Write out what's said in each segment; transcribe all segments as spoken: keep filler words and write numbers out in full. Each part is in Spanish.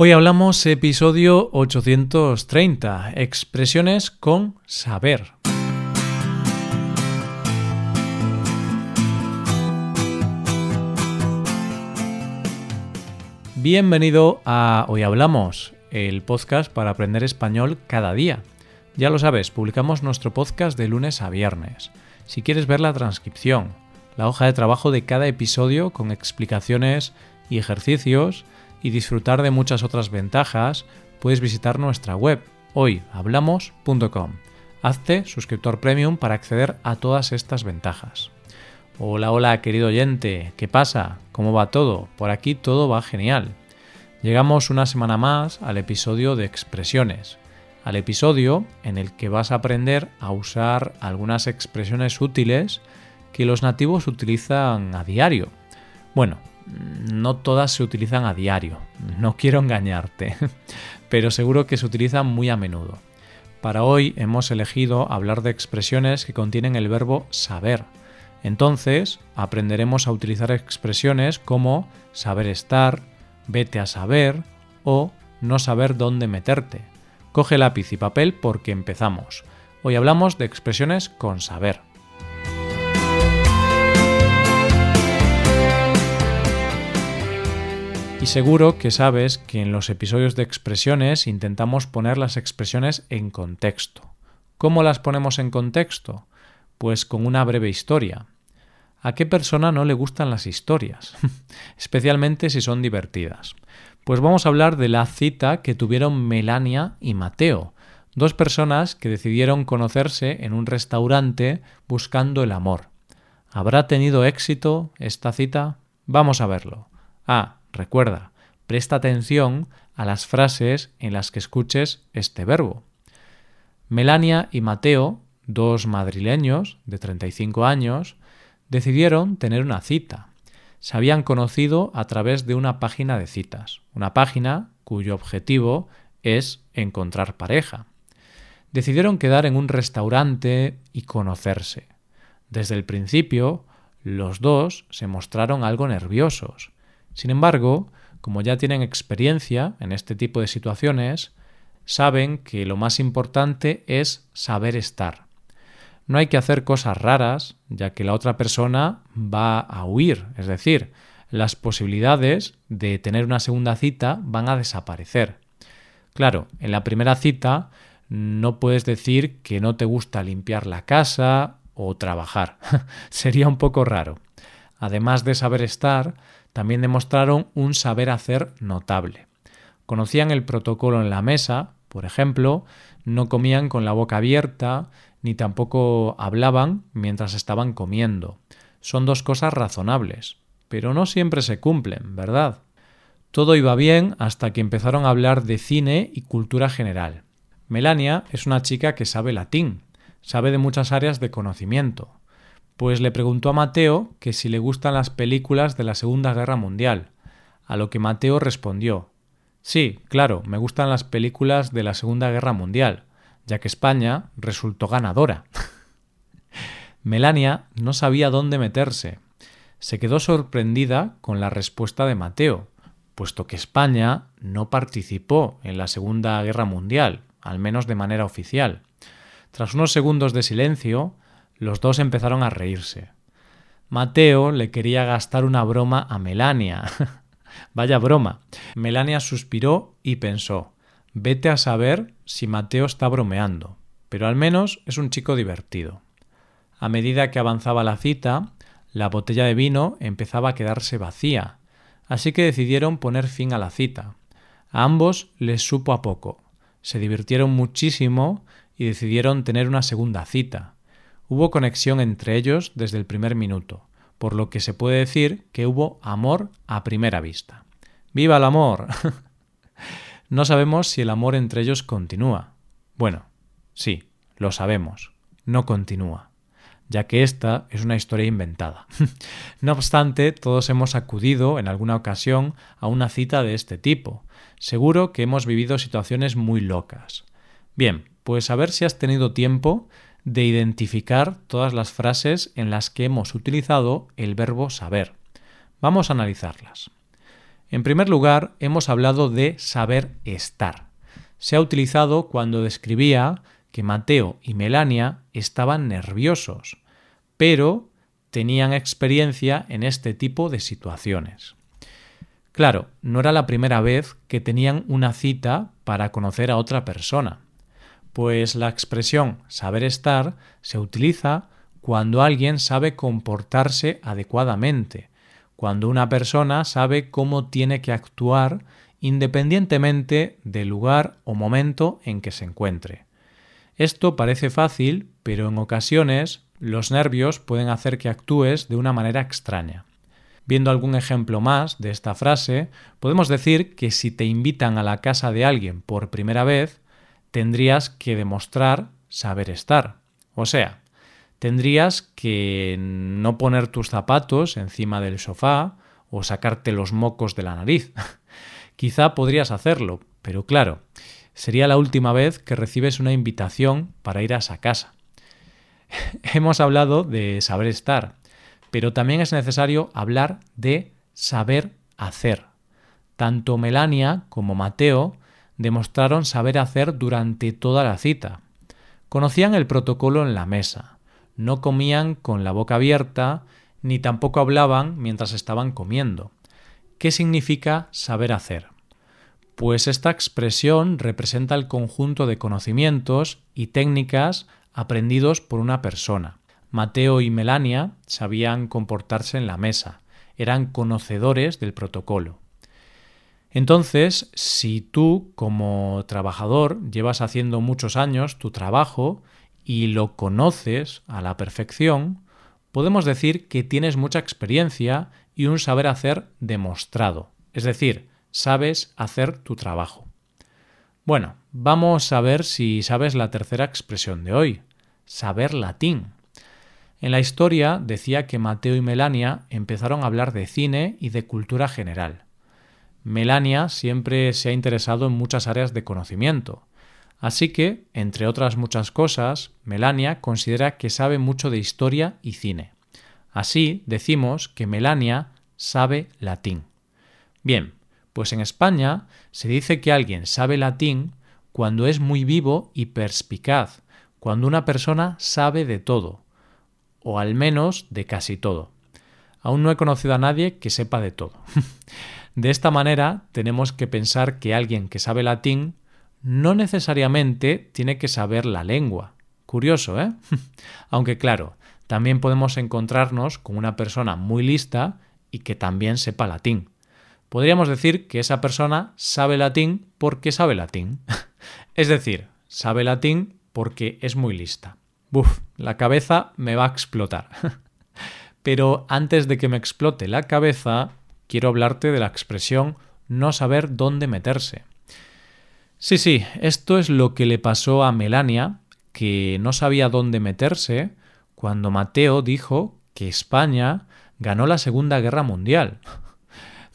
Hoy hablamos episodio ochocientos treinta, expresiones con saber. Bienvenido a Hoy hablamos, el podcast para aprender español cada día. Ya lo sabes, publicamos nuestro podcast de lunes a viernes. Si quieres ver la transcripción, la hoja de trabajo de cada episodio con explicaciones y ejercicios, y disfrutar de muchas otras ventajas, puedes visitar nuestra web hoy hablamos punto com. Hazte suscriptor premium para acceder a todas estas ventajas. Hola, hola, querido oyente, ¿qué pasa? ¿Cómo va todo? Por aquí todo va genial. Llegamos una semana más al episodio de expresiones, al episodio en el que vas a aprender a usar algunas expresiones útiles que los nativos utilizan a diario. Bueno, no todas se utilizan a diario, no quiero engañarte, pero seguro que se utilizan muy a menudo. Para hoy hemos elegido hablar de expresiones que contienen el verbo saber. Entonces aprenderemos a utilizar expresiones como saber estar, vete a saber o no saber dónde meterte. Coge lápiz y papel porque empezamos. Hoy hablamos de expresiones con saber. Y seguro que sabes que en los episodios de expresiones intentamos poner las expresiones en contexto. ¿Cómo las ponemos en contexto? Pues con una breve historia. ¿A qué persona no le gustan las historias? Especialmente si son divertidas. Pues vamos a hablar de la cita que tuvieron Melania y Mateo, dos personas que decidieron conocerse en un restaurante buscando el amor. ¿Habrá tenido éxito esta cita? Vamos a verlo. Ah, recuerda, presta atención a las frases en las que escuches este verbo. Melania y Mateo, dos madrileños de treinta y cinco años, decidieron tener una cita. Se habían conocido a través de una página de citas, una página cuyo objetivo es encontrar pareja. Decidieron quedar en un restaurante y conocerse. Desde el principio, los dos se mostraron algo nerviosos. Sin embargo, como ya tienen experiencia en este tipo de situaciones, saben que lo más importante es saber estar. No hay que hacer cosas raras, ya que la otra persona va a huir, es decir, las posibilidades de tener una segunda cita van a desaparecer. Claro, en la primera cita no puedes decir que no te gusta limpiar la casa o trabajar. Sería un poco raro. Además de saber estar, también demostraron un saber hacer notable. Conocían el protocolo en la mesa, por ejemplo, no comían con la boca abierta ni tampoco hablaban mientras estaban comiendo. Son dos cosas razonables, pero no siempre se cumplen, ¿verdad? Todo iba bien hasta que empezaron a hablar de cine y cultura general. Melania es una chica que sabe latín, sabe de muchas áreas de conocimiento. Pues le preguntó a Mateo que si le gustan las películas de la Segunda Guerra Mundial, a lo que Mateo respondió: sí, claro, me gustan las películas de la Segunda Guerra Mundial, ya que España resultó ganadora. Melania no sabía dónde meterse. Se quedó sorprendida con la respuesta de Mateo, puesto que España no participó en la Segunda Guerra Mundial, al menos de manera oficial. Tras unos segundos de silencio, los dos empezaron a reírse. Mateo le quería gastar una broma a Melania. Vaya broma. Melania suspiró y pensó: vete a saber si Mateo está bromeando, pero al menos es un chico divertido. A medida que avanzaba la cita, la botella de vino empezaba a quedarse vacía, así que decidieron poner fin a la cita. A ambos les supo a poco. Se divirtieron muchísimo y decidieron tener una segunda cita. Hubo conexión entre ellos desde el primer minuto, por lo que se puede decir que hubo amor a primera vista. ¡Viva el amor! No sabemos si el amor entre ellos continúa. Bueno, sí, lo sabemos. No continúa, ya que esta es una historia inventada. No obstante, todos hemos acudido en alguna ocasión a una cita de este tipo. Seguro que hemos vivido situaciones muy locas. Bien, pues a ver si has tenido tiempo de identificar todas las frases en las que hemos utilizado el verbo saber. Vamos a analizarlas. En primer lugar, hemos hablado de saber estar. Se ha utilizado cuando describía que Mateo y Melania estaban nerviosos, pero tenían experiencia en este tipo de situaciones. Claro, no era la primera vez que tenían una cita para conocer a otra persona, pues la expresión saber estar se utiliza cuando alguien sabe comportarse adecuadamente, cuando una persona sabe cómo tiene que actuar independientemente del lugar o momento en que se encuentre. Esto parece fácil, pero en ocasiones los nervios pueden hacer que actúes de una manera extraña. Viendo algún ejemplo más de esta frase, podemos decir que si te invitan a la casa de alguien por primera vez, tendrías que demostrar saber estar. O sea, tendrías que no poner tus zapatos encima del sofá o sacarte los mocos de la nariz. Quizá podrías hacerlo, pero claro, sería la última vez que recibes una invitación para ir a esa casa. Hemos hablado de saber estar, pero también es necesario hablar de saber hacer. Tanto Melania como Mateo demostraron saber hacer durante toda la cita. Conocían el protocolo en la mesa. No comían con la boca abierta ni tampoco hablaban mientras estaban comiendo. ¿Qué significa saber hacer? Pues esta expresión representa el conjunto de conocimientos y técnicas aprendidos por una persona. Mateo y Melania sabían comportarse en la mesa, eran conocedores del protocolo. Entonces, si tú como trabajador llevas haciendo muchos años tu trabajo y lo conoces a la perfección, podemos decir que tienes mucha experiencia y un saber hacer demostrado. Es decir, sabes hacer tu trabajo. Bueno, vamos a ver si sabes la tercera expresión de hoy, saber latín. En la historia decía que Mateo y Melania empezaron a hablar de cine y de cultura general. Melania siempre se ha interesado en muchas áreas de conocimiento. Así que, entre otras muchas cosas, Melania considera que sabe mucho de historia y cine. Así decimos que Melania sabe latín. Bien, pues en España se dice que alguien sabe latín cuando es muy vivo y perspicaz, cuando una persona sabe de todo, o al menos de casi todo. Aún no he conocido a nadie que sepa de todo. De esta manera, tenemos que pensar que alguien que sabe latín no necesariamente tiene que saber la lengua. Curioso, ¿eh? Aunque claro, también podemos encontrarnos con una persona muy lista y que también sepa latín. Podríamos decir que esa persona sabe latín porque sabe latín. Es decir, sabe latín porque es muy lista. Buf, la cabeza me va a explotar. Pero antes de que me explote la cabeza, quiero hablarte de la expresión no saber dónde meterse. Sí, sí, esto es lo que le pasó a Melania, que no sabía dónde meterse cuando Mateo dijo que España ganó la Segunda Guerra Mundial.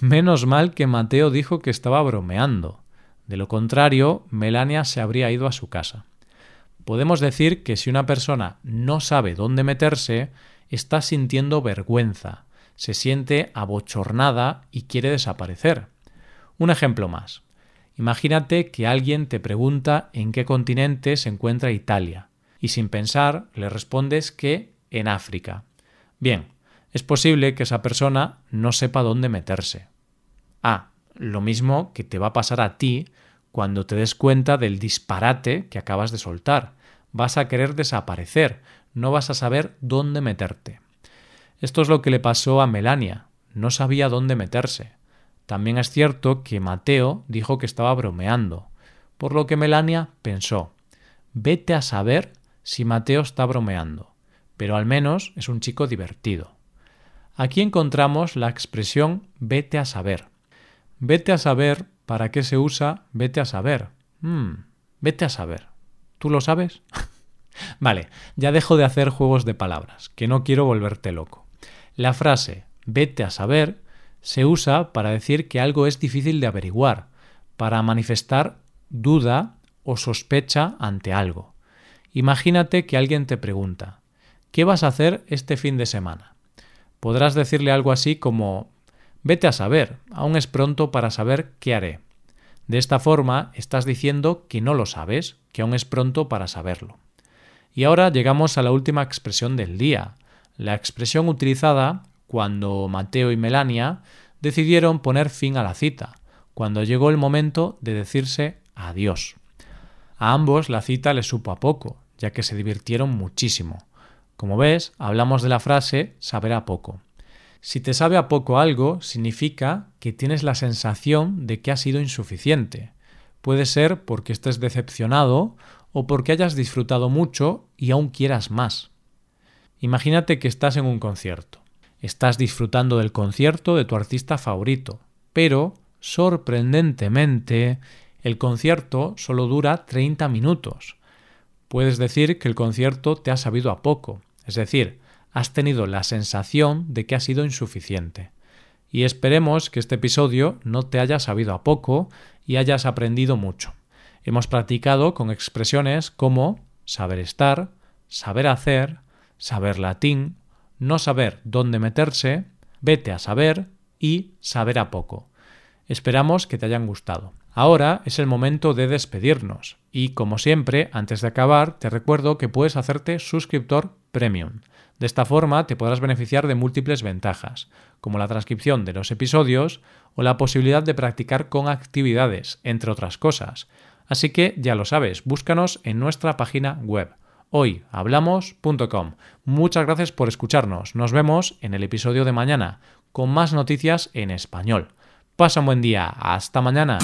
Menos mal que Mateo dijo que estaba bromeando. De lo contrario, Melania se habría ido a su casa. Podemos decir que si una persona no sabe dónde meterse, está sintiendo vergüenza, se siente abochornada y quiere desaparecer. Un ejemplo más. Imagínate que alguien te pregunta en qué continente se encuentra Italia y sin pensar le respondes que en África. Bien, es posible que esa persona no sepa dónde meterse. Ah, lo mismo que te va a pasar a ti cuando te des cuenta del disparate que acabas de soltar. Vas a querer desaparecer, no vas a saber dónde meterte. Esto es lo que le pasó a Melania, no sabía dónde meterse. También es cierto que Mateo dijo que estaba bromeando, por lo que Melania pensó, vete a saber si Mateo está bromeando, pero al menos es un chico divertido. Aquí encontramos la expresión vete a saber. Vete a saber, ¿para qué se usa vete a saber? Hmm, vete a saber. ¿Tú lo sabes? Vale, ya dejo de hacer juegos de palabras, que no quiero volverte loco. La frase vete a saber se usa para decir que algo es difícil de averiguar, para manifestar duda o sospecha ante algo. Imagínate que alguien te pregunta, ¿qué vas a hacer este fin de semana? Podrás decirle algo así como, Vete a saber, aún es pronto para saber qué haré. De esta forma estás diciendo que no lo sabes, que aún es pronto para saberlo. Y ahora llegamos a la última expresión del día, la expresión utilizada cuando Mateo y Melania decidieron poner fin a la cita, cuando llegó el momento de decirse adiós. A ambos la cita les supo a poco, ya que se divirtieron muchísimo. Como ves, hablamos de la frase saber a poco. Si te sabe a poco algo, significa que tienes la sensación de que ha sido insuficiente. Puede ser porque estés decepcionado o porque hayas disfrutado mucho y aún quieras más. Imagínate que estás en un concierto. Estás disfrutando del concierto de tu artista favorito, pero, sorprendentemente, el concierto solo dura treinta minutos. Puedes decir que el concierto te ha sabido a poco, es decir, has tenido la sensación de que ha sido insuficiente. Y esperemos que este episodio no te haya sabido a poco y hayas aprendido mucho. Hemos practicado con expresiones como saber estar, saber hacer, saber latín, no saber dónde meterse, vete a saber y saber a poco. Esperamos que te hayan gustado. Ahora es el momento de despedirnos y, como siempre, antes de acabar, te recuerdo que puedes hacerte suscriptor premium. De esta forma te podrás beneficiar de múltiples ventajas, como la transcripción de los episodios o la posibilidad de practicar con actividades, entre otras cosas. Así que ya lo sabes, búscanos en nuestra página web, hoy hablamos punto com. Muchas gracias por escucharnos. Nos vemos en el episodio de mañana, con más noticias en español. Pasa un buen día. Hasta mañana.